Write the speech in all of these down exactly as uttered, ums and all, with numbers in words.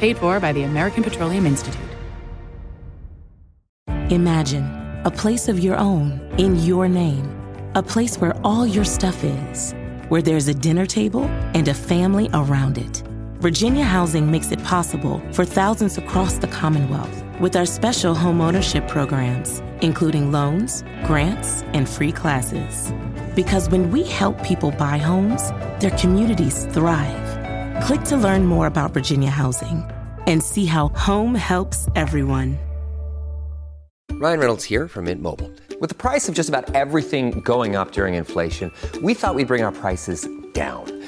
Paid for by the American Petroleum Institute. Imagine a place of your own, in your name. A place where all your stuff is. Where there's a dinner table and a family around it. Virginia Housing makes it possible for thousands across the Commonwealth with our special homeownership programs, including loans, grants, and free classes. Because when we help people buy homes, their communities thrive. Click to learn more about Virginia Housing and see how home helps everyone. Ryan Reynolds here from Mint Mobile. With the price of just about everything going up during inflation, we thought we'd bring our prices down.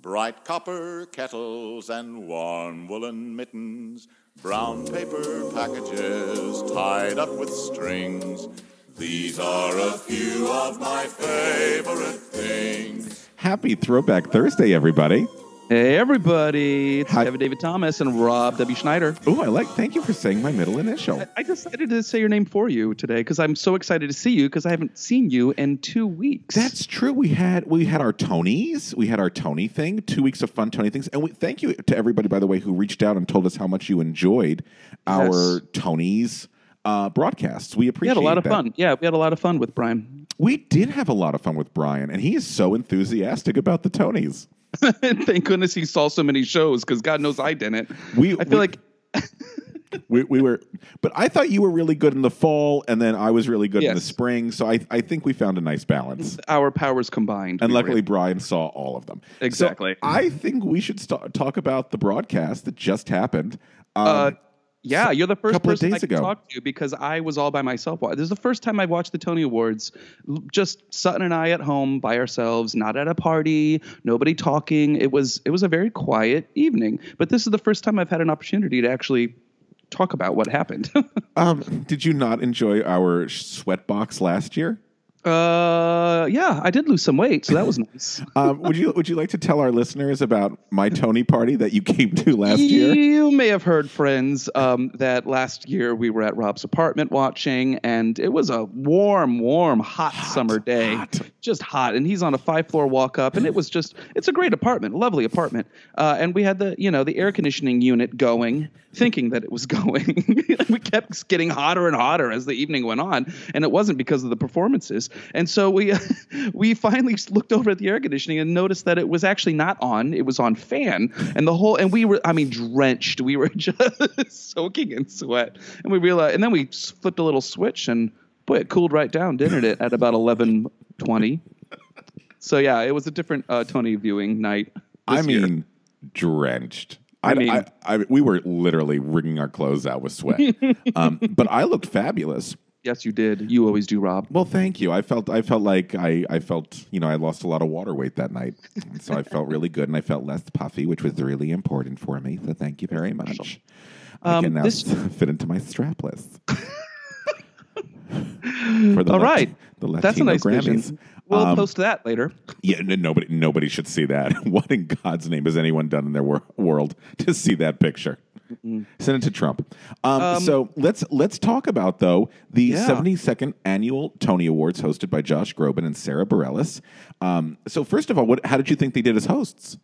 bright copper kettles and warm woolen mittens, brown paper packages tied up with strings. These are a few of my favorite things. Happy Throwback Thursday, everybody. Hey, everybody. It's Hi. Kevin David Thomas and Rob W. Schneider. Oh, I like. Thank you for saying my middle initial. I, I decided to say your name for you today because I'm so excited to see you because I haven't seen you in two weeks. That's true. We had we had our Tonys. We had our Tony thing, two weeks of fun Tony things. And we, thank you to everybody, by the way, who reached out and told us how much you enjoyed our yes. Tonys uh, broadcasts. We appreciate that. We had a lot of that. fun. Yeah, we had a lot of fun with Brian. We did have a lot of fun with Brian, and he is so enthusiastic about the Tonys. Thank goodness he saw so many shows because God knows I didn't. We, I feel we, like we, we were, but I thought you were really good in the fall, and then I was really good yes. in the spring. So I, I think we found a nice balance. Our powers combined, and we luckily Brian saw all of them. Exactly. So I think we should st- talk about the broadcast that just happened. Um, uh, yeah, so you're the first person I could talk to because I was all by myself. This is the first time I watched the Tony Awards, just Sutton and I at home by ourselves, not at a party, nobody talking. It was it was a very quiet evening, but this is the first time I've had an opportunity to actually talk about what happened. um, did you not enjoy our sweatbox last year? Uh, yeah, I did lose some weight, so that was nice. um, would you would you like to tell our listeners about my Tony party that you came to last year? You may have heard, friends, um, that last year we were at Rob's apartment watching, and it was a warm, warm, hot, hot summer day. Hot. Just hot, and he's on a five-floor walk-up, and it was just, it's a great apartment, lovely apartment. Uh, and we had the, you know, the air conditioning unit going, thinking that it was going. We kept getting hotter and hotter as the evening went on, and it wasn't because of the performances. And so we we finally looked over at the air conditioning and noticed that it was actually not on. It was on fan. And the whole and we were, I mean, drenched. We were just soaking in sweat. And we realized, and then we flipped a little switch and boy, it cooled right down, didn't it? At about eleven twenty. So yeah, it was a different uh, Tony viewing night. I mean, year. drenched. I, I mean, I, I, we were literally wringing our clothes out with sweat. um, but I looked fabulous. Yes, you did. You always do, Rob. Well, thank you. I felt I felt like I, I felt, you know, I lost a lot of water weight that night. So I felt really good and I felt less puffy, which was really important for me. So thank you very much. Um, I can now this... fit into my strap list. For the All La- right. The Latino That's a nice Grammys. Vision. We'll um, post that later. Yeah, nobody nobody should see that. What in God's name has anyone done in their wor- world to see that picture? Mm-mm. Send it to Trump. Um, um, so let's let's talk about, though, the yeah. seventy-second Annual Tony Awards hosted by Josh Groban and Sarah Bareilles. Um, so first of all, what, how did you think they did as hosts?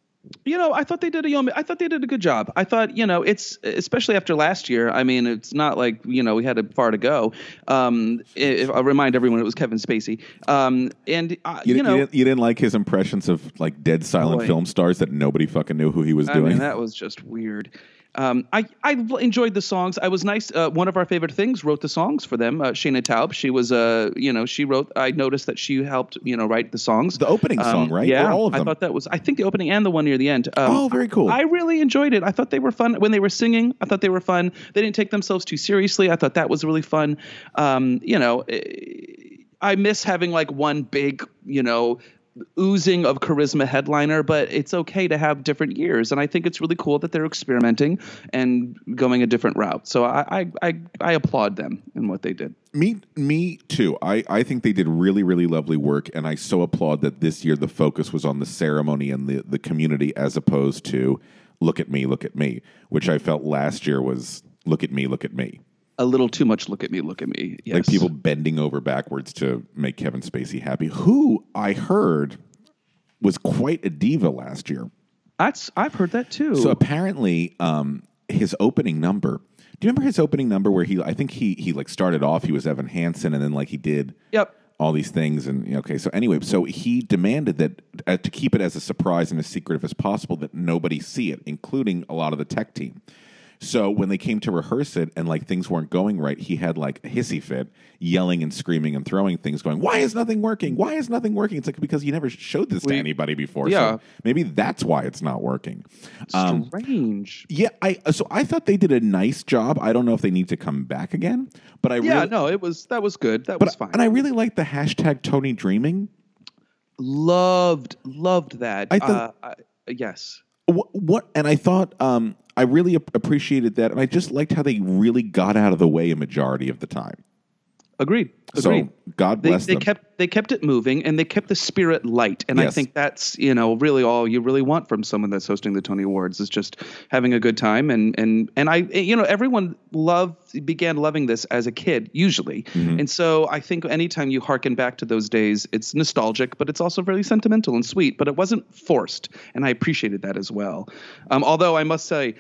You know, I thought they did a I thought they did a good job. I thought, you know, it's especially after last year. I mean, it's not like, you know, we had a far to go. Um, if, I'll remind everyone, it was Kevin Spacey. Um, and uh, you, you know, you didn't, you didn't like his impressions of like dead silent boy. film stars that nobody fucking knew who he was I doing. Mean, that was just weird. Um, I, I enjoyed the songs. I was nice. Uh, one of our favorite things wrote the songs for them. Uh, Shayna Taub. She was, uh, you know, she wrote, I noticed that she helped, you know, write the songs. The opening um, song, right? Yeah. Or all of them. I thought that was, I think the opening and the one near the end. Um, oh, very cool. I, I really enjoyed it. I thought they were fun when they were singing. I thought they were fun. They didn't take themselves too seriously. I thought that was really fun. Um, you know, I miss having like one big, you know, oozing of charisma headliner, but it's okay to have different years. And I think it's really cool that they're experimenting and going a different route. So I, I, I, I applaud them in what they did. Me, me too. I, I think they did really, really lovely work. And I so applaud that this year the focus was on the ceremony and the, the community, as opposed to look at me, look at me, which I felt last year was look at me, look at me. A little too much look at me, look at me. Yes. Like people bending over backwards to make Kevin Spacey happy, who I heard was quite a diva last year. That's, I've heard that too. So apparently um, his opening number, do you remember his opening number where he, I think he he like started off, he was Evan Hansen, and then like he did yep. all these things. And okay, so anyway, so he demanded that uh, to keep it as a surprise and as secretive as possible, that nobody see it, including a lot of the tech team. So when they came to rehearse it and like things weren't going right, he had like a hissy fit, yelling and screaming and throwing things, going, "Why is nothing working? Why is nothing working?" It's like, because you never showed this we, to anybody before. Yeah. So maybe that's why it's not working. Um, Strange. Yeah. I so I thought they did a nice job. I don't know if they need to come back again, but I yeah really, no it was that was good that but, was fine. And I really liked the hashtag Tony Dreaming. Loved loved that. I thought uh, I, yes. What, what and I thought. Um, I really ap- appreciated that, and I just liked how they really got out of the way a majority of the time. Agreed. Agreed. So God bless they, they them. Kept, they kept it moving, and they kept the spirit light, and yes. I think that's, you know, really all you really want from someone that's hosting the Tony Awards is just having a good time. And and and I, you know, everyone loved began loving this as a kid usually, mm-hmm. and so I think anytime you hearken back to those days, it's nostalgic, but it's also really sentimental and sweet. But it wasn't forced, and I appreciated that as well. Um, although I must say,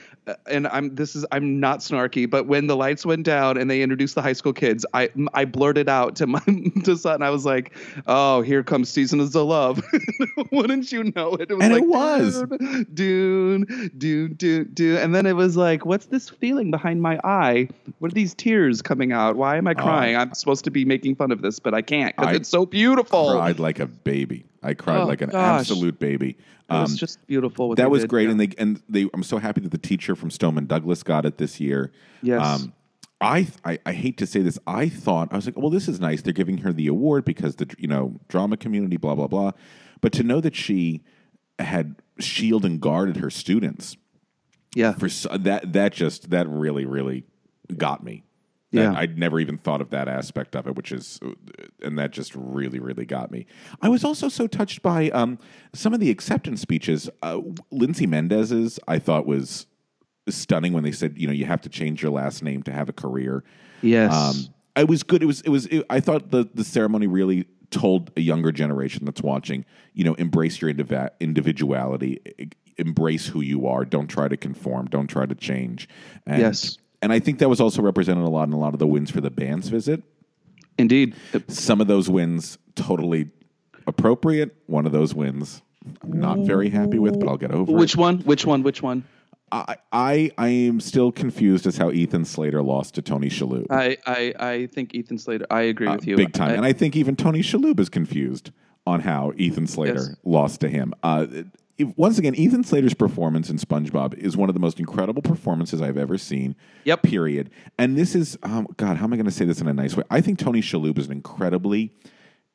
and I'm this is I'm not snarky, but when the lights went down and they introduced the high school kids, I I. I blurted out to my to Sutton, I was like, "Oh, here comes Seasons of Love." Wouldn't you know it? It was and like, it was. Dune, dune, dune, dune. And then it was like, what's this feeling behind my eye? What are these tears coming out? Why am I crying? Uh, I'm supposed to be making fun of this, but I can't because it's so beautiful. I cried like a baby. I cried oh, like an gosh. absolute baby. Um, it was just beautiful. What that was did, great. Yeah. And, they, and they, I'm so happy that the teacher from Stoneman Douglas got it this year. Yes. Um, I, I I hate to say this. I thought I was like, well, this is nice. They're giving her the award because the you know drama community, blah blah blah. But to know that she had shielded and guarded her students, yeah, for that that just that really really got me. That, yeah, I'd never even thought of that aspect of it, which is, and that just really really got me. I was also so touched by um, some of the acceptance speeches. Uh, Lindsay Mendez's I thought was. Stunning when they said, you know, you have to change your last name to have a career. Yes, um, it was good. It was. It was. It, I thought the the ceremony really told a younger generation that's watching, you know, embrace your indiv- individuality, embrace who you are. Don't try to conform. Don't try to change. And, yes, and I think that was also represented a lot in a lot of the wins for the band's visit. Indeed, some of those wins totally appropriate. One of those wins, I'm not very happy with, but I'll get over. Which it. one? Which one? Which one? I, I I am still confused as how Ethan Slater lost to Tony Shalhoub. I, I, I think Ethan Slater, I agree with uh, you. Big time. I, and I think even Tony Shalhoub is confused on how Ethan Slater yes. lost to him. Uh, if, once again, Ethan Slater's performance in SpongeBob is one of the most incredible performances I've ever seen. Yep. Period. And this is, um, God, how am I going to say this in a nice way? I think Tony Shalhoub is an incredibly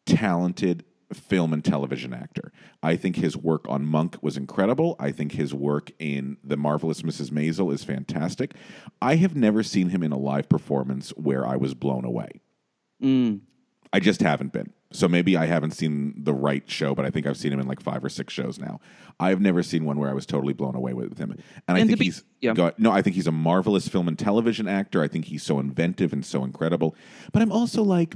talented film and television actor. I think his work on Monk was incredible. I think his work in The Marvelous Missus Maisel is fantastic. I have never seen him in a live performance where I was blown away. Mm. I just haven't been. So maybe I haven't seen the right show, but I think I've seen him in like five or six shows now. I've never seen one where I was totally blown away with him. And, and I think be, he's yeah. got, no, I think he's a marvelous film and television actor. I think he's so inventive and so incredible. But I'm also like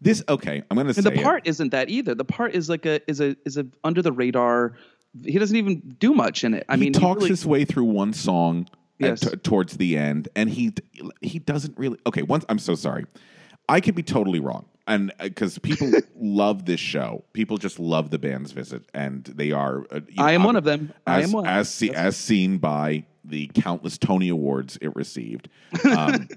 this. Okay, I'm going to say the part it. isn't that either. The part is like a is a is a under the radar. He doesn't even do much in it. I he mean, talks he really, his way through one song yes. t- towards the end, and he he doesn't really. Okay, once I'm so sorry. I could be totally wrong. And because uh, people love this show, people just love The Band's Visit, and they are. Uh, you know, I am one of them. As, I am one. As, se- as seen by the countless Tony Awards it received, um,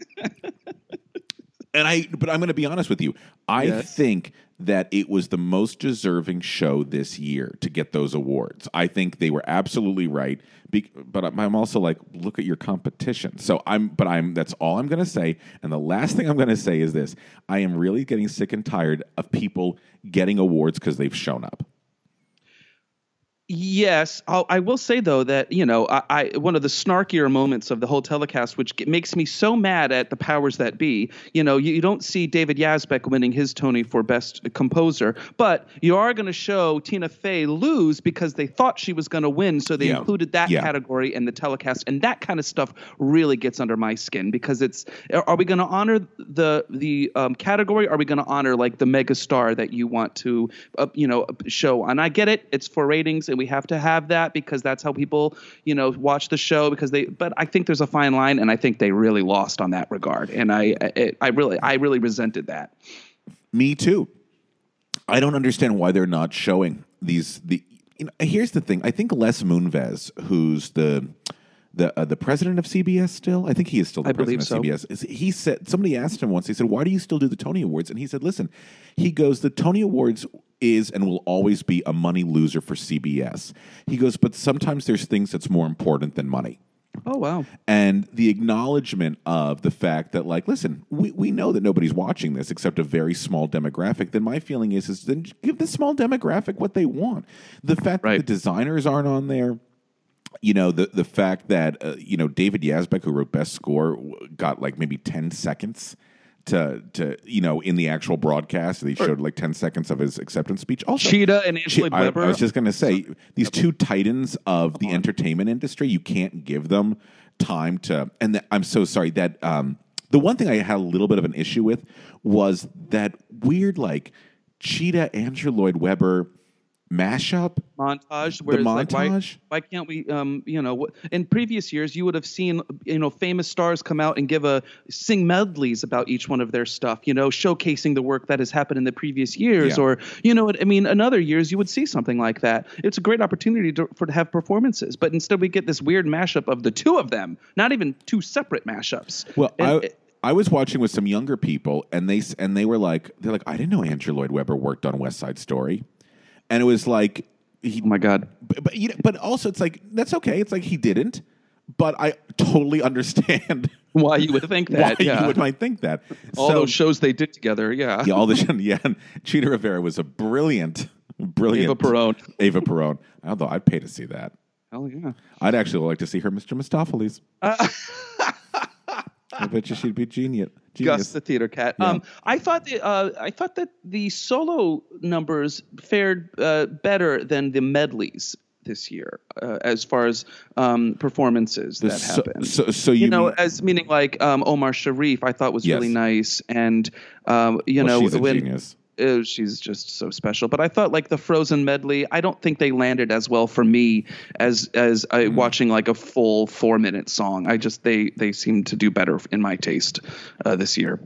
and I. But I'm going to be honest with you. I yes. think that it was the most deserving show this year to get those awards. I think they were absolutely right. Be- but I'm also like, look at your competition. So I'm. But I'm. That's all I'm going to say. And the last thing I'm going to say is this: I am really getting sick and tired of people getting awards because they've shown up. Yes, I'll, I will say though that you know, I, I one of the snarkier moments of the whole telecast, which makes me so mad at the powers that be. You know, you, you don't see David Yazbek winning his Tony for Best Composer, but you are going to show Tina Fey lose because they thought she was going to win, so they yeah. included that yeah. category in the telecast, and that kind of stuff really gets under my skin because it's: are we going to honor the the um, category? Are we going to honor like the mega star that you want to, uh, you know, show? And I get it; it's for ratings. And we have to have that because that's how people, you know, watch the show because they, but I think there's a fine line and I think they really lost on that regard. And I, I, I really, I really resented that. Me too. I don't understand why they're not showing these, the, you know, here's the thing. I think Les Moonves, who's the, the, uh, the president of C B S still, I think he is still the I president so. of C B S. He said, somebody asked him once, he said, why do you still do the Tony Awards? And he said, listen, he goes, the Tony Awards is and will always be a money loser for C B S. He goes, but sometimes there's things that's more important than money. Oh, wow. And the acknowledgement of the fact that, like, listen, we, we know that nobody's watching this except a very small demographic. Then my feeling is, is then give the small demographic what they want. The fact right. that the designers aren't on there, you know, the, the fact that, uh, you know, David Yazbek, who wrote Best Score, got like maybe ten seconds To, to you know, in the actual broadcast, they showed like ten seconds of his acceptance speech. Also, Chita and Andrew Lloyd Webber. I, I was just going to say, these two titans of the entertainment industry, you can't give them time to. And the, I'm so sorry that um, the one thing I had a little bit of an issue with was that weird, like Chita, Andrew Lloyd Webber mashup montage where the montage like, why, why can't we um you know in previous years you would have seen you know famous stars come out and give a sing medleys about each one of their stuff, you know, showcasing the work that has happened in the previous years yeah. or you know what I mean in other years you would see something like that. It's a great opportunity to, for to have performances, but instead we get this weird mashup of the two of them, not even two separate mashups. Well, and, I I was watching with some younger people and they and they were like they're like I didn't know Andrew Lloyd Webber worked on West Side Story. And it was like, he, oh my God! But but, you know, but also, it's like that's okay. It's like he didn't, but I totally understand why you would think that. Why yeah. you would might think that. All so, those shows they did together, yeah. yeah, all the yeah. And Chita Rivera was a brilliant, brilliant Eva Peron. Eva Peron. Although I'd pay to see that. Hell yeah! I'd actually like to see her, Mister Mistopheles. Uh- I bet you she'd be genius. genius. Gus the theater cat. Yeah. Um, I thought the uh, I thought that the solo numbers fared uh, better than the medleys this year, uh, as far as um, performances the that so, happened. So, so you, you know, mean, as meaning like um, Omar Sharif, I thought was yes. really nice, and um, you well, know, she's a when, genius. Oh, she's just so special. But I thought like the Frozen medley, I don't think they landed as well for me as as I, mm. watching like a full four minute song. I just they they seemed to do better in my taste uh, this year.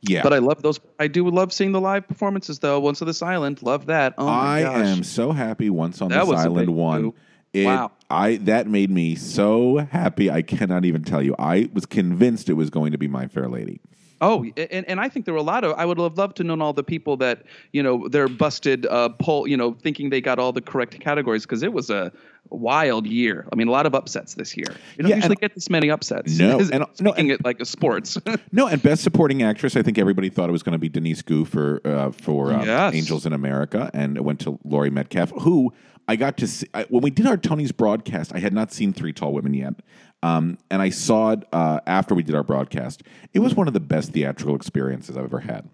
Yeah, but I love those. I do love seeing the live performances though. Once on This Island, love that. Oh my I gosh. am so happy. Once on that This Island won. It, wow. I that made me so happy. I cannot even tell you. I was convinced it was going to be My Fair Lady. Oh, and, and I think there were a lot of – I would have loved to know all the people that, you know, they're busted uh, poll, you know, thinking they got all the correct categories because it was a wild year. I mean, a lot of upsets this year. You don't yeah, usually get this many upsets. No. And, speaking no, it like a sports. No, and Best Supporting Actress, I think everybody thought it was going to be Denise Gu for, uh, for uh, yes. Angels in America, and it went to Laurie Metcalf, who I got to see – when we did our Tony's broadcast, I had not seen Three Tall Women yet. Um, and I saw it uh, after we did our broadcast. It was one of the best theatrical experiences I've ever had.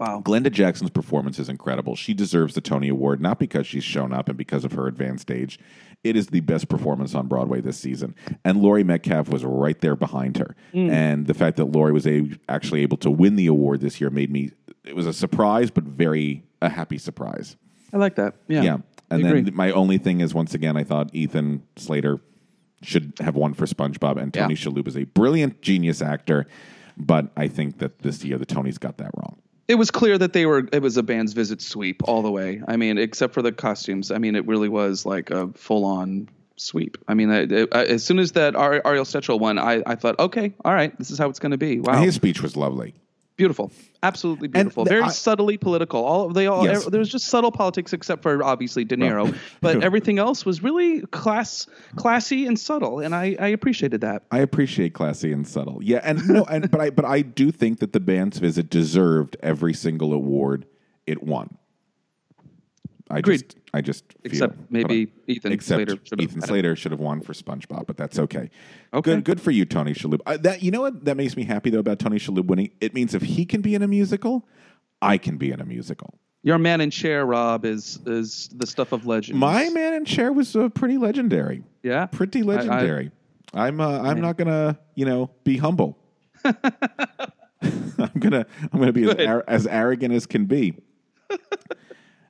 Wow. Glenda Jackson's performance is incredible. She deserves the Tony Award, not because she's shown up and because of her advanced age. It is the best performance on Broadway this season. And Laurie Metcalf was right there behind her. Mm. And the fact that Laurie was a, actually able to win the award this year made me, it was a surprise, but very a happy surprise. I like that. Yeah. Yeah. And I then agree. My only thing is, once again, I thought Ethan Slater should have won for SpongeBob. And Tony yeah. Shalhoub is a brilliant, genius actor. But I think that this year the Tonys got that wrong. It was clear that they were, it was a band's visit sweep all the way. I mean, except for the costumes. I mean, it really was like a full on sweep. I mean, it, it, as soon as that Ar- Ariel Stetchel won, I, I thought, okay, all right, this is how it's going to be. Wow. And his speech was lovely. Beautiful. Absolutely beautiful. Th- Very I, subtly political. All they all yes. there was just subtle politics, except for obviously De Niro, but everything else was really class, classy and subtle, and I, I appreciated that. I appreciate classy and subtle. Yeah, and no, and but I but I do think that the band's visit deserved every single award it won. I Agreed. just I just feel, except maybe I, Ethan except Slater should Ethan Slater should have won for SpongeBob, but that's okay. Okay, good, good for you, Tony Shalhoub. I, that you know what that makes me happy though about Tony Shalhoub winning. It means if he can be in a musical, I can be in a musical. Your man in chair, Rob, is is the stuff of legend. My man in chair was uh, pretty legendary. Yeah, pretty legendary. I, I, I'm uh, I'm not gonna you know be humble. I'm gonna I'm gonna be as, ar- as arrogant as can be.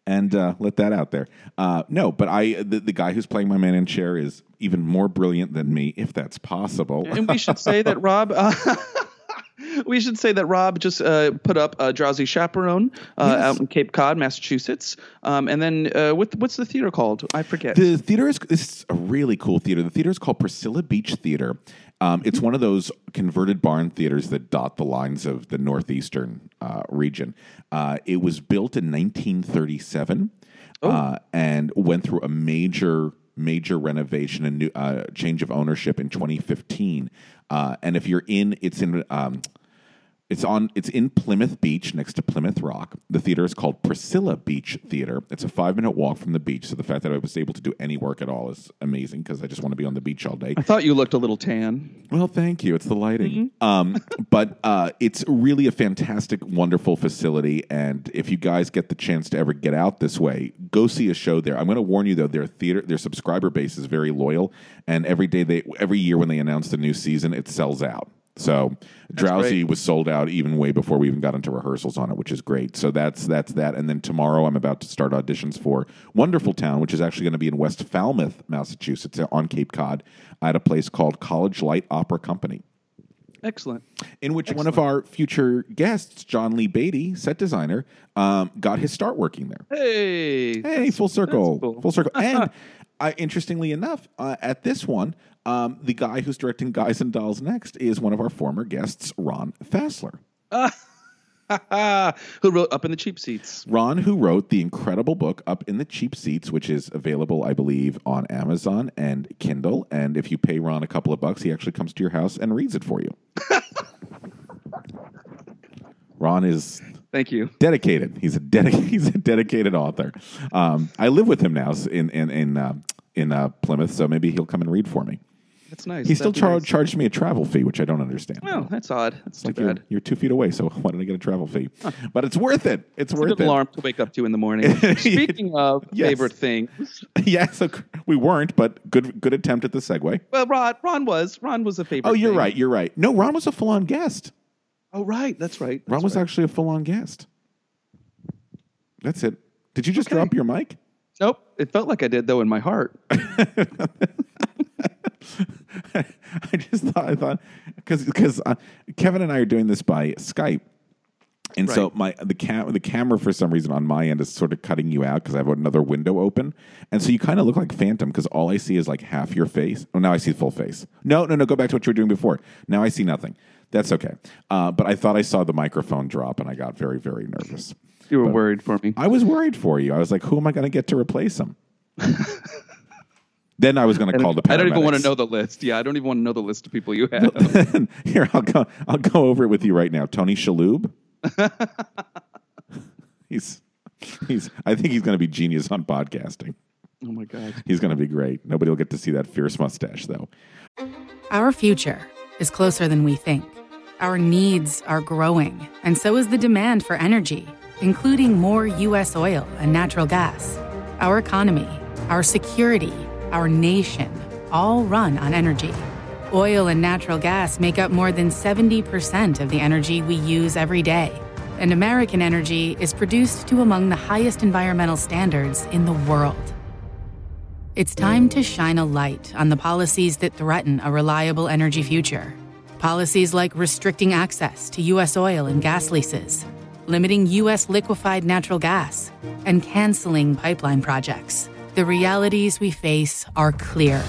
And uh, let that out there. Uh, no, but I the, the guy who's playing my man in chair is even more brilliant than me, if that's possible. And we should say that Rob, uh, we should say that Rob just uh, put up a Drowsy Chaperone uh, yes. out in Cape Cod, Massachusetts. Um, and then uh, what, what's the theater called? I forget. The theater is it's a really cool theater. The theater is called Priscilla Beach Theater. Um, it's one of those converted barn theaters that dot the lines of the northeastern uh, region. Uh, it was built in nineteen thirty-seven oh. uh, and went through a major, major renovation and new, uh, change of ownership in twenty fifteen. Uh, and if you're in, it's in, um, it's on, it's in Plymouth Beach next to Plymouth Rock. The theater is called Priscilla Beach Theater. It's a five-minute walk from the beach, so the fact that I was able to do any work at all is amazing because I just want to be on the beach all day. I thought you looked a little tan. Well, thank you. It's the lighting. Mm-hmm. Um, but uh, it's really a fantastic, wonderful facility, and if you guys get the chance to ever get out this way, go see a show there. I'm going to warn you, though, their theater, their subscriber base is very loyal, and every day they, every year when they announce the new season, it sells out. So that's Drowsy great. Was sold out even way before we even got into rehearsals on it, which is great. So that's that's that. And then tomorrow I'm about to start auditions for Wonderful Town, which is actually going to be in West Falmouth, Massachusetts, on Cape Cod, at a place called College Light Opera Company. Excellent. In which Excellent. One of our future guests, John Lee Beatty, set designer, um, got his start working there. Hey. Hey, full circle. Cool. Full circle. And I, interestingly enough, uh, at this one, Um, the guy who's directing Guys and Dolls next is one of our former guests, Ron Fassler. Uh, who wrote Up in the Cheap Seats. Ron, who wrote the incredible book Up in the Cheap Seats, which is available, I believe, on Amazon and Kindle. And if you pay Ron a couple of bucks, he actually comes to your house and reads it for you. Ron is... Thank you. Dedicated. He's a, dedica- he's a dedicated author. Um, I live with him now in... in, in uh, in uh, Plymouth, so maybe he'll come and read for me. That's nice. He still char- nice. charged me a travel fee, which I don't understand. Well, that's odd. That's like too bad. You're, you're two feet away, so why don't I get a travel fee? Huh. But it's worth it. It's, it's worth a good it. Alarm to wake up to in the morning. Speaking of yes. favorite things, yeah, so we weren't, but good good attempt at the segue. Well, Ron Ron was Ron was a favorite. Oh, you're thing. right. You're right. No, Ron was a full on guest. Oh, right. That's right. That's Ron was right. actually a full on guest. That's it. Did you just okay. drop your mic? Nope. It felt like I did, though, in my heart. I just thought, I thought, because uh, Kevin and I are doing this by Skype. And right. so my the cam- the camera, for some reason, on my end is sort of cutting you out because I have another window open. And so you kind of look like Phantom because all I see is like half your face. Oh, now I see full face. No, no, no. Go back to what you were doing before. Now I see nothing. That's okay. Uh, but I thought I saw the microphone drop and I got very, very nervous. You were but worried for me. I was worried for you. I was like, who am I going to get to replace him? Then I was going to call the paramedics. I don't even want to know the list. Yeah, I don't even want to know the list of people you have. Here, I'll go I'll go over it with you right now. Tony Shalhoub. he's he's I think he's going to be genius on podcasting. Oh my god. He's going to be great. Nobody will get to see that fierce mustache though. Our future is closer than we think. Our needs are growing, and so is the demand for energy. including more U S oil and natural gas. Our economy, our security, our nation, all run on energy. Oil and natural gas make up more than seventy percent of the energy we use every day. And American energy is produced to among the highest environmental standards in the world. It's time to shine a light on the policies that threaten a reliable energy future. Policies like restricting access to U S oil and gas leases, limiting U S liquefied natural gas, and canceling pipeline projects. The realities we face are clear.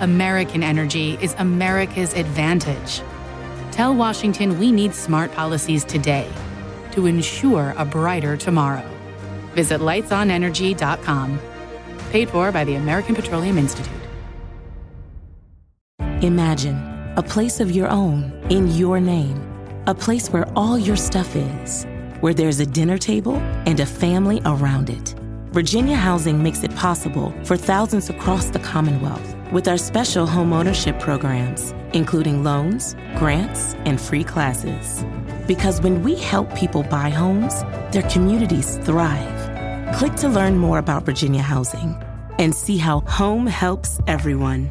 American energy is America's advantage. Tell Washington we need smart policies today to ensure a brighter tomorrow. Visit lights on energy dot com. Paid for by the American Petroleum Institute. Imagine a place of your own, in your name. A place where all your stuff is. Where there's a dinner table and a family around it. Virginia Housing makes it possible for thousands across the Commonwealth with our special homeownership programs, including loans, grants, and free classes. Because when we help people buy homes, their communities thrive. Click to learn more about Virginia Housing and see how home helps everyone.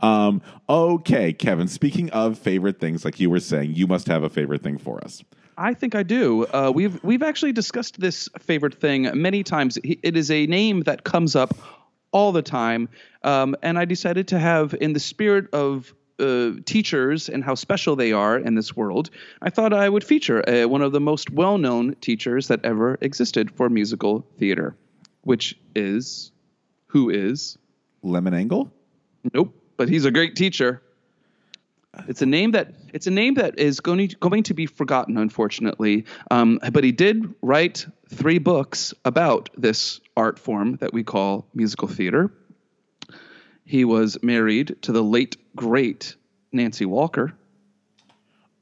Um, okay, Kevin, speaking of favorite things, like you were saying, you must have a favorite thing for us. I think I do. Uh, we've we've actually discussed this favorite thing many times. It is a name that comes up all the time. Um, and I decided to have, in the spirit of uh, teachers and how special they are in this world, I thought I would feature uh, one of the most well-known teachers that ever existed for musical theater, which is, who is? Lemon Engel? Nope. But he's a great teacher. It's a name that it's a name that is going to, going to be forgotten, unfortunately. Um, but he did write three books about this art form that we call musical theater. He was married to the late, great Nancy Walker.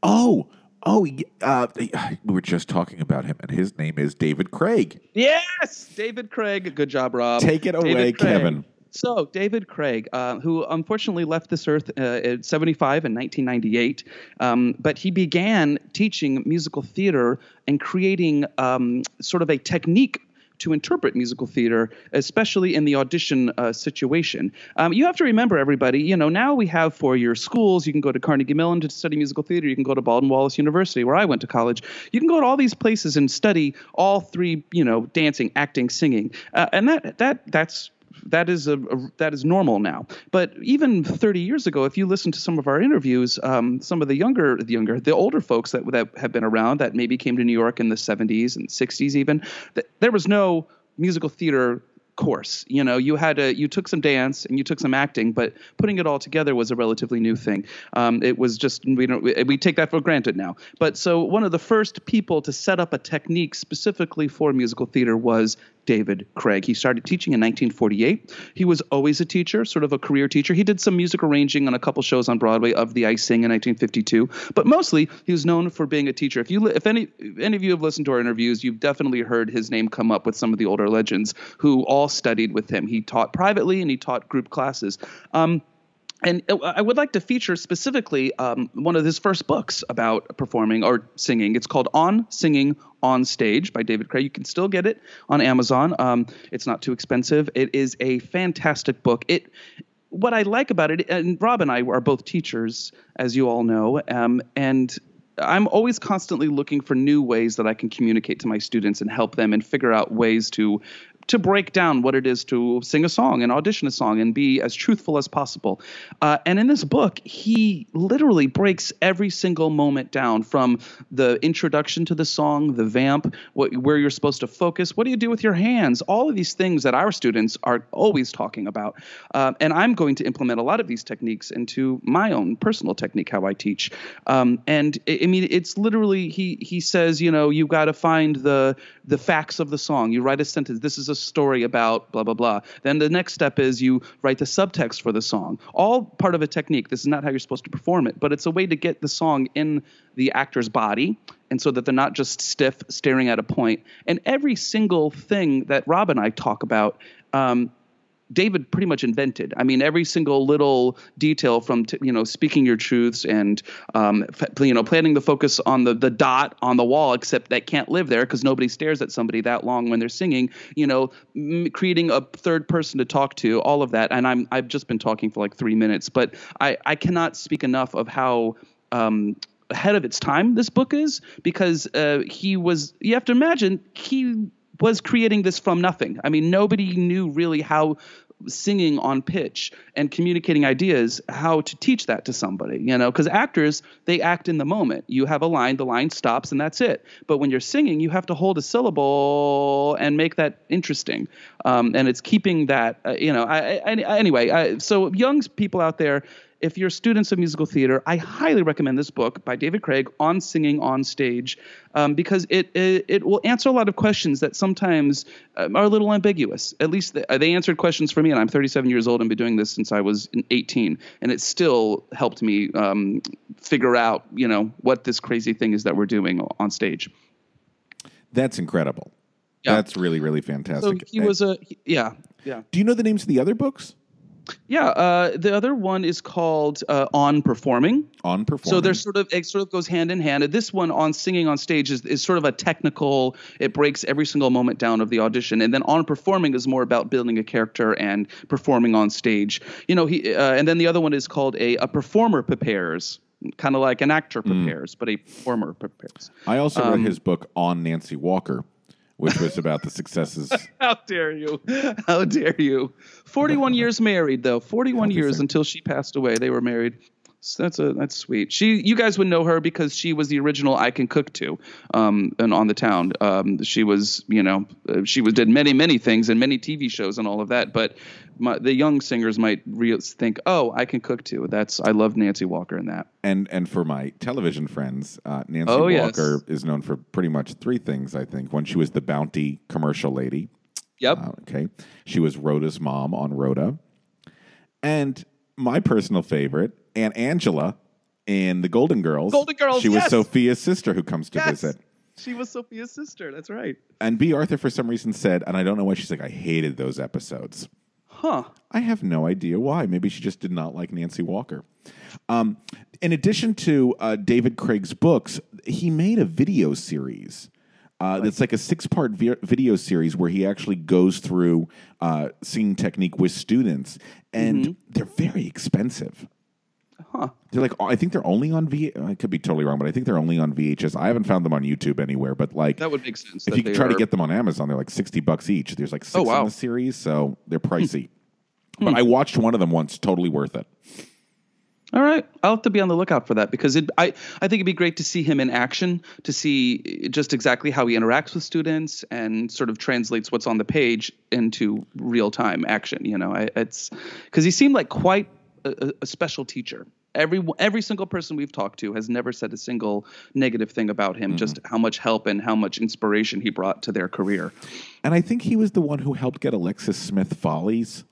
Oh, oh, uh, we were just talking about him, and his name is David Craig. Yes, David Craig. Good job, Rob. Take it away, Kevin. So David Craig, uh, who unfortunately left this earth uh, at seventy-five in nineteen ninety-eight, um, but he began teaching musical theater and creating um, sort of a technique to interpret musical theater, especially in the audition uh, situation. Um, you have to remember, everybody, you know, now we have four-year schools. You can go to Carnegie Mellon to study musical theater. You can go to Baldwin Wallace University, where I went to college. You can go to all these places and study all three, you know, dancing, acting, singing. Uh, and that that that's... That is a, a that is normal now. But even thirty years ago, if you listen to some of our interviews, um, some of the younger, the younger, the older folks that that have been around that maybe came to New York in the seventies and sixties, even th- there was no musical theater course. You know, you had a you took some dance and you took some acting, but putting it all together was a relatively new thing. Um, it was just we don't we, we take that for granted now. But so one of the first people to set up a technique specifically for musical theater was David Craig. He started teaching in nineteen forty-eight. He was always a teacher, sort of a career teacher. He did some music arranging on a couple shows on Broadway of The I Sing in nineteen fifty-two, but mostly he was known for being a teacher. If you, if any, if any of you have listened to our interviews, you've definitely heard his name come up with some of the older legends who all studied with him. He taught privately and he taught group classes. Um, And I would like to feature specifically um, one of his first books about performing or singing. It's called On Singing on Stage by David Craig. You can still get it on Amazon. Um, it's not too expensive. It is a fantastic book. It what I like about it, and Rob and I are both teachers, as you all know, um, and I'm always constantly looking for new ways that I can communicate to my students and help them and figure out ways to to break down what it is to sing a song and audition a song and be as truthful as possible. Uh, and in this book, he literally breaks every single moment down from the introduction to the song, the vamp, what, where you're supposed to focus, what do you do with your hands, all of these things that our students are always talking about. Uh, and I'm going to implement a lot of these techniques into my own personal technique, how I teach. Um, and I, I mean, it's literally, he he says, you know, you've got to find the the facts of the song. You write a sentence, this is a story about blah, blah, blah. Then the next step is you write the subtext for the song. All part of a technique. This is not how you're supposed to perform it, but it's a way to get the song in the actor's body and so that they're not just stiff staring at a point. And every single thing that Rob and I talk about um, David pretty much invented. I mean, every single little detail from, t- you know, speaking your truths and, um, f- you know, planning the focus on the, the dot on the wall, except that can't live there because nobody stares at somebody that long when they're singing, you know, m- creating a third person to talk to, all of that. And I'm, I've just been talking for like three minutes, but I, I cannot speak enough of how, um, ahead of its time this book is, because, uh, he was, you have to imagine he was creating this from nothing. I mean, nobody knew really how singing on pitch and communicating ideas, how to teach that to somebody, you know, because actors, they act in the moment. You have a line, the line stops, and that's it. But when you're singing, you have to hold a syllable and make that interesting. Um, and it's keeping that, uh, you know, I, I, anyway, I, so young people out there, if you're students of musical theater, I highly recommend this book by David Craig, On Singing on Stage, um, because it, it it will answer a lot of questions that sometimes um, are a little ambiguous. At least they, they answered questions for me, and I'm thirty-seven years old and been doing this since I was eighteen, and it still helped me um, figure out, you know, what this crazy thing is that we're doing on stage. That's incredible. Yeah. That's really, really fantastic. So he was a – yeah, yeah. Do you know the names of the other books? Yeah, uh, the other one is called uh, On Performing. On Performing. So there's sort of it sort of goes hand in hand. And this one, On Singing on Stage, is, is sort of a technical. It breaks every single moment down of the audition, and then On Performing is more about building a character and performing on stage. You know, he uh, and then the other one is called a a Performer Prepares, kind of like an actor prepares, mm. but a performer prepares. I also um, read his book On Nancy Walker, which was about the successes. How dare you? How dare you? forty-one years married, though. forty-one years until she passed away. They were married. So that's a that's sweet. She, you guys would know her because she was the original I Can Cook Too, um, and On the Town. Um, she was, you know, uh, she was did many, many things and many T V shows and all of that. But my, the young singers might re- think, oh, I Can Cook Too. That's I love Nancy Walker in that. And and for my television friends, uh, Nancy oh, Walker yes. is known for pretty much three things, I think. One, she was the Bounty commercial lady. Yep. Uh, okay. She was Rhoda's mom on Rhoda. And my personal favorite, Aunt Angela in The Golden Girls. Golden Girls, She yes. was Sophia's sister who comes to yes. visit. She was Sophia's sister. That's right. And B. Arthur, for some reason, said, and I don't know why, she's like, I hated those episodes. Huh. I have no idea why. Maybe she just did not like Nancy Walker. Um, in addition to uh, David Craig's books, he made a video series. Uh, that's like a six-part vi- video series where he actually goes through uh, singing technique with students. And mm-hmm. they're very expensive. Huh. They're like, I think they're only on V. I could be totally wrong, but I think they're only on V H S. I haven't found them on YouTube anywhere, but like that would make sense. If you try are... to get them on Amazon, they're like sixty bucks each. There's like six oh, wow. in the series, so they're pricey. Hmm. But hmm. I watched one of them once; totally worth it. All right, I'll have to be on the lookout for that because it. I I think it'd be great to see him in action, to see just exactly how he interacts with students and sort of translates what's on the page into real time action. You know, I, it's because he seemed like quite a, a special teacher. Every every single person we've talked to has never said a single negative thing about him, mm-hmm. just how much help and how much inspiration he brought to their career. And I think he was the one who helped get Alexis Smith Follies.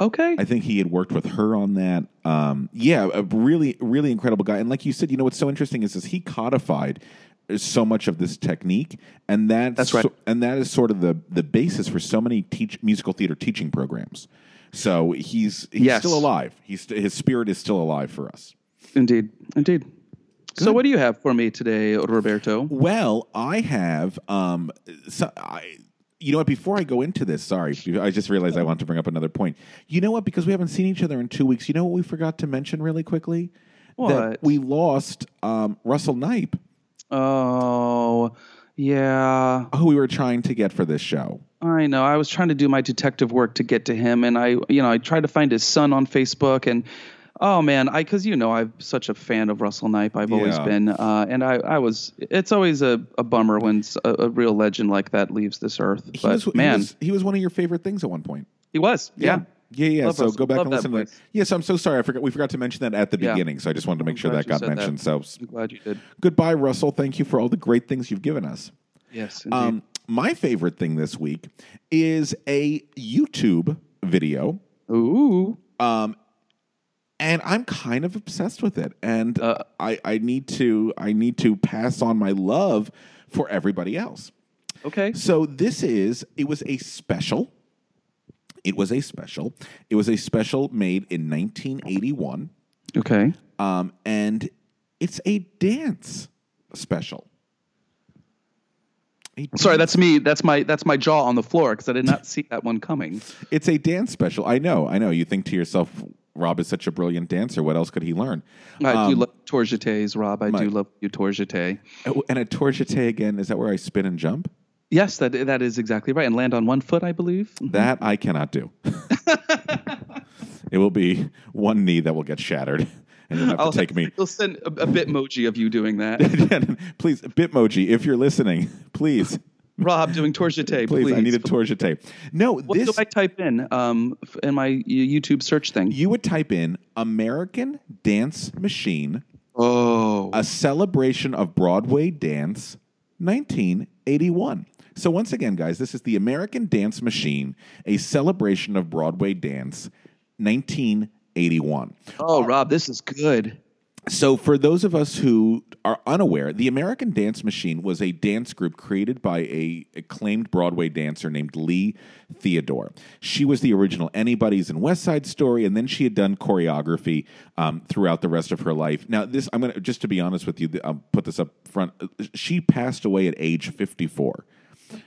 Okay. I think he had worked with her on that. Um, yeah, a really, really incredible guy. And like you said, you know, what's so interesting is, is he codified so much of this technique. And that's, that's right. So, and that is sort of the, the basis for so many teach, musical theater teaching programs. So he's he's yes. still alive. He's his spirit is still alive for us. Indeed, indeed. Good. So what do you have for me today, Roberto? Well, I have. Um, so I, you know what? Before I go into this, sorry, I just realized I want to bring up another point. You know what? Because we haven't seen each other in two weeks. You know what? We forgot to mention really quickly what? That we lost um, Russell Knipe. Oh. Yeah. Who we were trying to get for this show. I know. I was trying to do my detective work to get to him. And I, you know, I tried to find his son on Facebook. And, oh, man, I because, you know, I'm such a fan of Russell Knipe. I've yeah. always been. Uh, and I, I was it's always a, a bummer when a, a real legend like that leaves this earth. He but, was, man. He was, he was one of your favorite things at one point. He was. Yeah. yeah. Yeah, yeah. Love so us. Go back Love and listen to that. Yes, yeah, so I'm so sorry. I forgot. We forgot to mention that at the yeah. beginning. So I just wanted to make I'm sure that got mentioned. That. So I'm glad you did. Goodbye, Russell. Thank you for all the great things you've given us. Yes. Indeed. Um, my favorite thing this week is a YouTube video. Ooh. Um, and I'm kind of obsessed with it, and uh, I, I need to I need to pass on my love for everybody else. Okay. So this is it was a special. It was a special. It was a special made in nineteen eighty-one. Okay. Um, and it's a dance special. A dance. Sorry, that's me. That's my that's my jaw on the floor because I did not see that one coming. It's a dance special. I know. I know. You think to yourself, Rob is such a brilliant dancer. What else could he learn? I um, do love tourgetés, Rob. I my, do love you tourgeté. And a tourgeté again, is that where I spin and jump? Yes, that that is exactly right. And land on one foot, I believe. That I cannot do. It will be one knee that will get shattered. And you'll have I'll to take have, me. You'll send a, a bitmoji of you doing that. Please, bitmoji, if you're listening, please. Rob doing tourgeté, please. Please, I need a tourgeté. No, what this... What do I type in um, in my YouTube search thing? You would type in American Dance Machine. Oh. A Celebration of Broadway Dance, nineteen eighty-one. So once again, guys, this is the American Dance Machine, A Celebration of Broadway Dance, nineteen eighty-one. Oh, uh, Rob, this is good. So for those of us who are unaware, the American Dance Machine was a dance group created by a acclaimed Broadway dancer named Lee Theodore. She was the original Anybody's in West Side Story, and then she had done choreography um, throughout the rest of her life. Now, this I'm gonna just to be honest with you, I'll put this up front. She passed away at age fifty-four.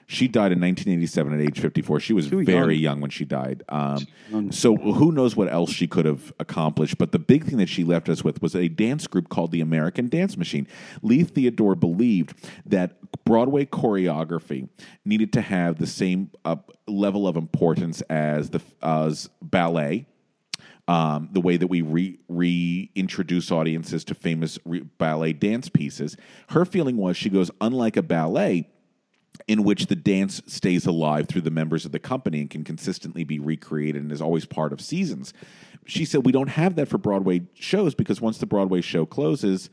She died in nineteen eighty-seven at age fifty-four. She was very young when she died. Um, so who knows what else she could have accomplished. But the big thing that she left us with was a dance group called the American Dance Machine. Lee Theodore believed that Broadway choreography needed to have the same uh, level of importance as the uh, as ballet. Um, the way that we re- reintroduce audiences to famous re- ballet dance pieces. Her feeling was, she goes, unlike a ballet, in which the dance stays alive through the members of the company and can consistently be recreated and is always part of seasons. She said, we don't have that for Broadway shows because once the Broadway show closes,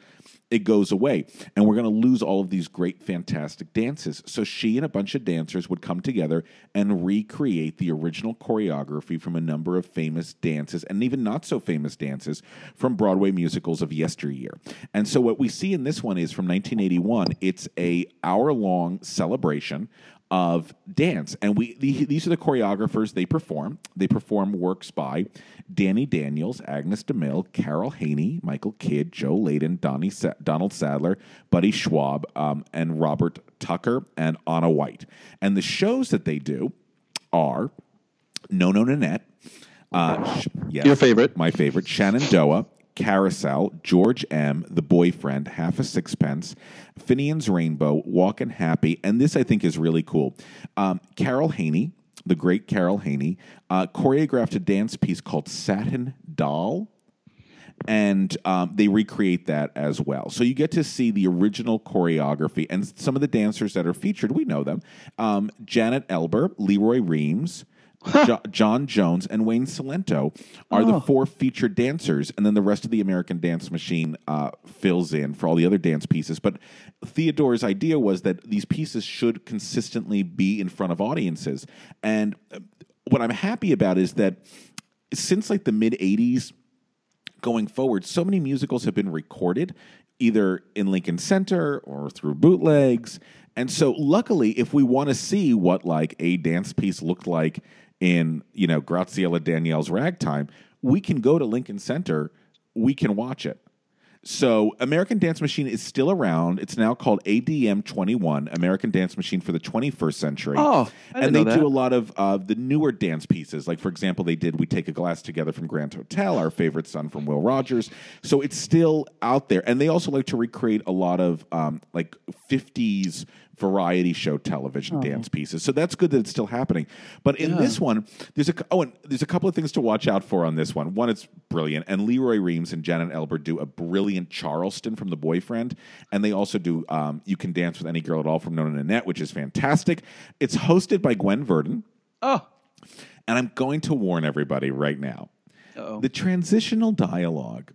it goes away. And we're going to lose all of these great, fantastic dances. So she and a bunch of dancers would come together and recreate the original choreography from a number of famous dances and even not so famous dances from Broadway musicals of yesteryear. And so what we see in this one is from nineteen eighty-one, it's a hour-long celebration of dance. And we the, these are the choreographers they perform. They perform works by Danny Daniels, Agnes DeMille, Carol Haney, Michael Kidd, Joe Layden, Donnie Sa- Donald Sadler, Buddy Schwab, um, and Robert Tucker, and Anna White. And the shows that they do are No No Nanette, uh, sh- yes, your favorite, my favorite, Shenandoah, Carousel, George M., The Boyfriend, Half a Sixpence, Finian's Rainbow, Walkin' Happy, and this I think is really cool. Um, Carol Haney, the great Carol Haney, uh, choreographed a dance piece called Satin Doll, and um, they recreate that as well. So you get to see the original choreography, and some of the dancers that are featured, we know them. Um, Janet Elber, Leroy Reams, Jo- John Jones and Wayne Cilento are oh. the four featured dancers, and then the rest of the American Dance Machine uh, fills in for all the other dance pieces. But Theodore's idea was that these pieces should consistently be in front of audiences. And what I'm happy about is that since like the mid-eighties going forward, so many musicals have been recorded either in Lincoln Center or through bootlegs. And so luckily, if we want to see what like a dance piece looked like in, you know, Graziella Danielle's Ragtime, we can go to Lincoln Center, we can watch it. So American Dance Machine is still around. It's now called A D M twenty-one, American Dance Machine for the twenty-first Century. Oh, I didn't And they know that. do a lot of uh, the newer dance pieces. Like, for example, they did We Take a Glass Together from Grand Hotel, Our Favorite Son from Will Rogers. So it's still out there. And they also like to recreate a lot of um, like fifties variety show television oh. dance pieces. So that's good that it's still happening. But in yeah. this one, there's a oh, and there's a couple of things to watch out for on this one. One, it's brilliant. And Leroy Reams and Janet Elber do a brilliant Charleston from The Boyfriend. And they also do um, You Can Dance With Any Girl at All from Nona Nanette, which is fantastic. It's hosted by Gwen Verdon. Oh. And I'm going to warn everybody right now. Uh-oh. The transitional dialogue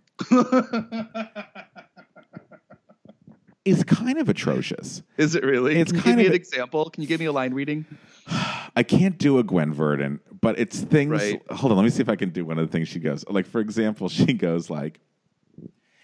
is kind of atrocious. Is it really? It's Can you kind give me of an example? Can you give me a line reading? I can't do a Gwen Verdon, but it's things. Right. Hold on, let me see if I can do one of the things she goes. Like, for example, she goes like,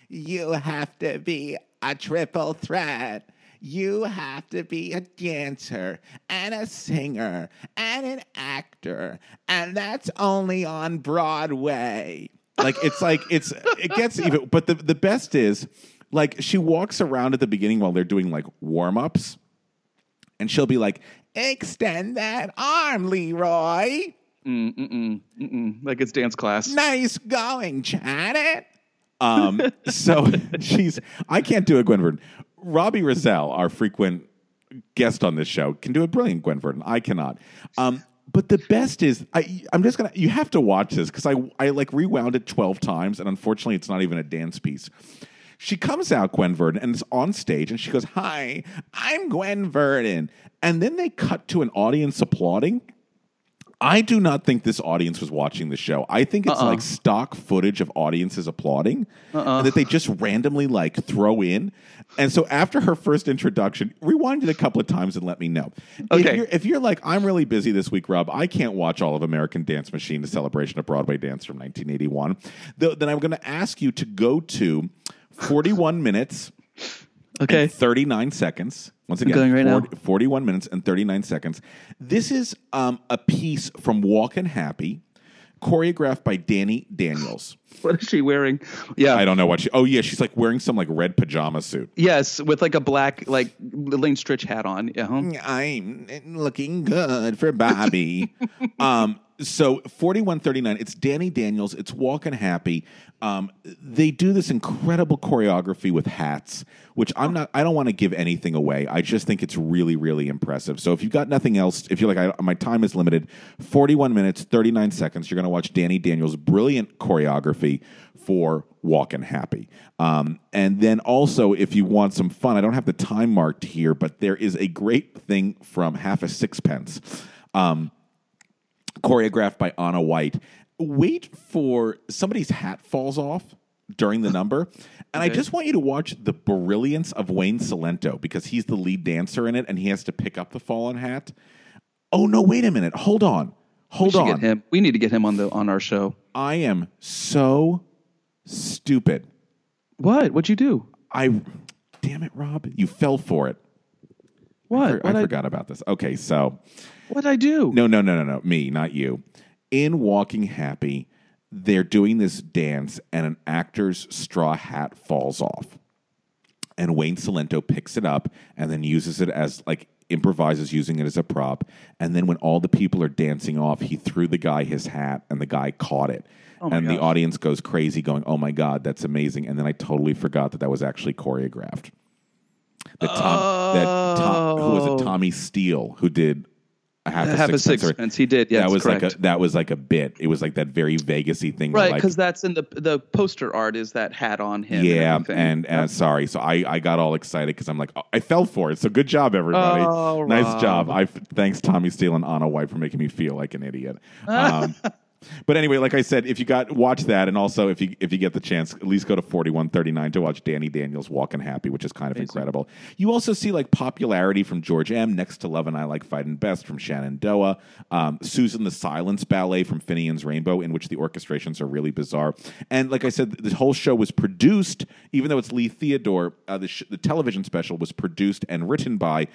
"You have to be a triple threat. You have to be a dancer and a singer and an actor, and that's only on Broadway. Like, it's like, it's, it gets even, but the, the best is, like, she walks around at the beginning while they're doing, like, warm-ups, and she'll be like, extend that arm, Leroy. Mm, mm-mm, mm-mm. Like it's dance class. Nice going, Janet. Um, so she's, I can't do a Gwen Verdon. Robbie Rizal, our frequent guest on this show, can do a brilliant Gwen Verdon. I cannot. Um, but the best is, I, I'm just going to, you have to watch this because I, I like rewound it twelve times, and unfortunately it's not even a dance piece. She comes out, Gwen Verdon, and is on stage, and she goes, hi, I'm Gwen Verdon. And then they cut to an audience applauding. I do not think this audience was watching the show. I think it's uh-uh. like stock footage of audiences applauding uh-uh. and that they just randomly like throw in. And so after her first introduction, rewind it a couple of times and let me know. Okay. If you're, if you're like, I'm really busy this week, Rob, I can't watch all of American Dance Machine, a celebration of Broadway dance from nineteen eighty-one, th- then I'm going to ask you to go to forty-one minutes okay. and thirty-nine seconds. Once again, I'm going right forty, now. forty-one minutes and thirty-nine seconds. This is um, a piece from Walkin' Happy, choreographed by Danny Daniels. What is she wearing? Yeah, I don't know what she. Oh yeah, she's like wearing some like red pajama suit. Yes, with like a black like Elaine Stritch hat on. Uh-huh. I'm looking good for Bobby. um, so forty-one thirty-nine. It's Danny Daniels. It's Walkin' Happy. Um, they do this incredible choreography with hats, which I'm not. I don't want to give anything away. I just think it's really, really impressive. So if you've got nothing else, if you're like I, my time is limited, forty-one minutes, thirty-nine seconds. You're going to watch Danny Daniels' brilliant choreography for Walkin' Happy. Um, and then also, if you want some fun, I don't have the time marked here, but there is a great thing from Half a Sixpence, um, choreographed by Anna White. Wait for somebody's hat falls off during the number. And okay. I just want you to watch the brilliance of Wayne Cilento, because he's the lead dancer in it, and he has to pick up the fallen hat. Oh, no, wait a minute. Hold on. Hold we on. Get him. We need to get him on the on our show. I am so stupid. What? What'd you do? I, damn it, Rob. You fell for it. What? I, for, I, I forgot d- about this. Okay, so. What'd I do? No, no, no, no, no. Me, not you. In Walkin' Happy, they're doing this dance, and an actor's straw hat falls off. And Wayne Cilento picks it up and then uses it as, like, improvises using it as a prop, and then when all the people are dancing off, he threw the guy his hat, and the guy caught it, oh and gosh. The audience goes crazy, going, "Oh my god, that's amazing!" And then I totally forgot that that was actually choreographed. That oh. Tom, that Tom, who was it? Tommy Steele, who did a half a half sixpence, a sixpence. Or, he did. Yeah, that was correct. like a that was like a bit. It was like that very Vegas-y thing, right? Because like, that's in the the poster art is that hat on him. Yeah, and, and, and sorry, so I, I got all excited because I'm like, oh, I fell for it. So good job, everybody. Oh, nice Rob. job. I thanks Tommy Steele and Anna White for making me feel like an idiot. Um, but anyway, like I said, if you got watch that, and also if you if you get the chance, at least go to forty-one thirty-nine to watch Danny Daniels Walkin' Happy, which is kind of Amazing. incredible. You also see like popularity from George M, Next to Love and I Like Fightin' Best from Shenandoah, um, Susan the Silence Ballet from Finian's Rainbow, in which the orchestrations are really bizarre. And like I said, the whole show was produced, even though it's Lee Theodore, uh, the, sh- the television special was produced and written by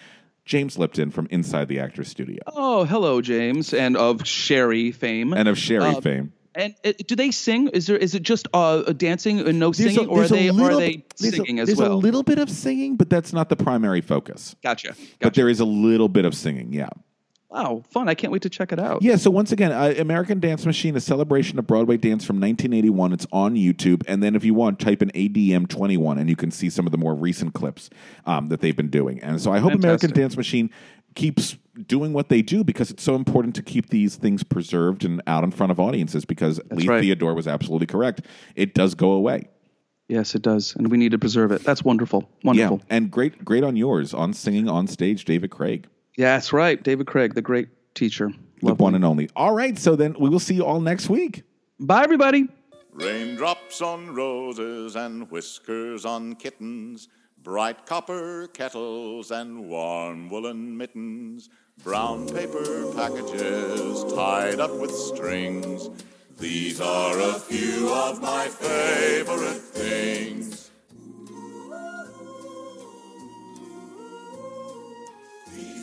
James Lipton from Inside the Actors Studio. Oh, hello, James, and of Sherry fame. And of Sherry um, fame. And uh, do they sing? Is there? Is it just uh, dancing and no there's singing, a, or are they little, are they singing a, as there's well? There's a little bit of singing, but that's not the primary focus. Gotcha. gotcha. But there is a little bit of singing, yeah. Wow, fun. I can't wait to check it out. Yeah, so once again, uh, American Dance Machine, a celebration of Broadway dance from nineteen eighty-one. It's on YouTube. And then if you want, type in A D M twenty-one, and you can see some of the more recent clips um, that they've been doing. And so I hope Fantastic. American Dance Machine keeps doing what they do, because it's so important to keep these things preserved and out in front of audiences, because That's Lee right. Theodore was absolutely correct. It does go away. Yes, it does. And we need to preserve it. That's wonderful. Wonderful. Yeah, and great, great on yours, on Singing on Stage, David Craig. Yeah, that's right. David Craig, the great teacher. Lovely. The one and only. All right, so then we will see you all next week. Bye, everybody. Raindrops on roses and whiskers on kittens, bright copper kettles and warm woolen mittens, brown paper packages tied up with strings. These are a few of my favorite things.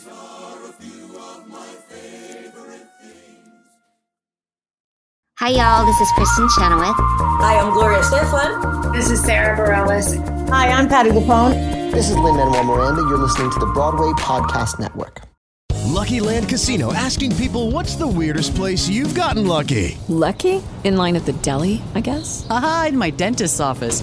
These are a few of my favorite things. Hi, y'all. This is Kristen Chenoweth. Hi, I'm Gloria Stefan. This is Sarah Bareilles. Hi, I'm Patti LuPone. This is Lin-Manuel Miranda. You're listening to the Broadway Podcast Network. Lucky Land Casino, asking people, what's the weirdest place you've gotten lucky? Lucky? In line at the deli, I guess? Aha, in my dentist's office.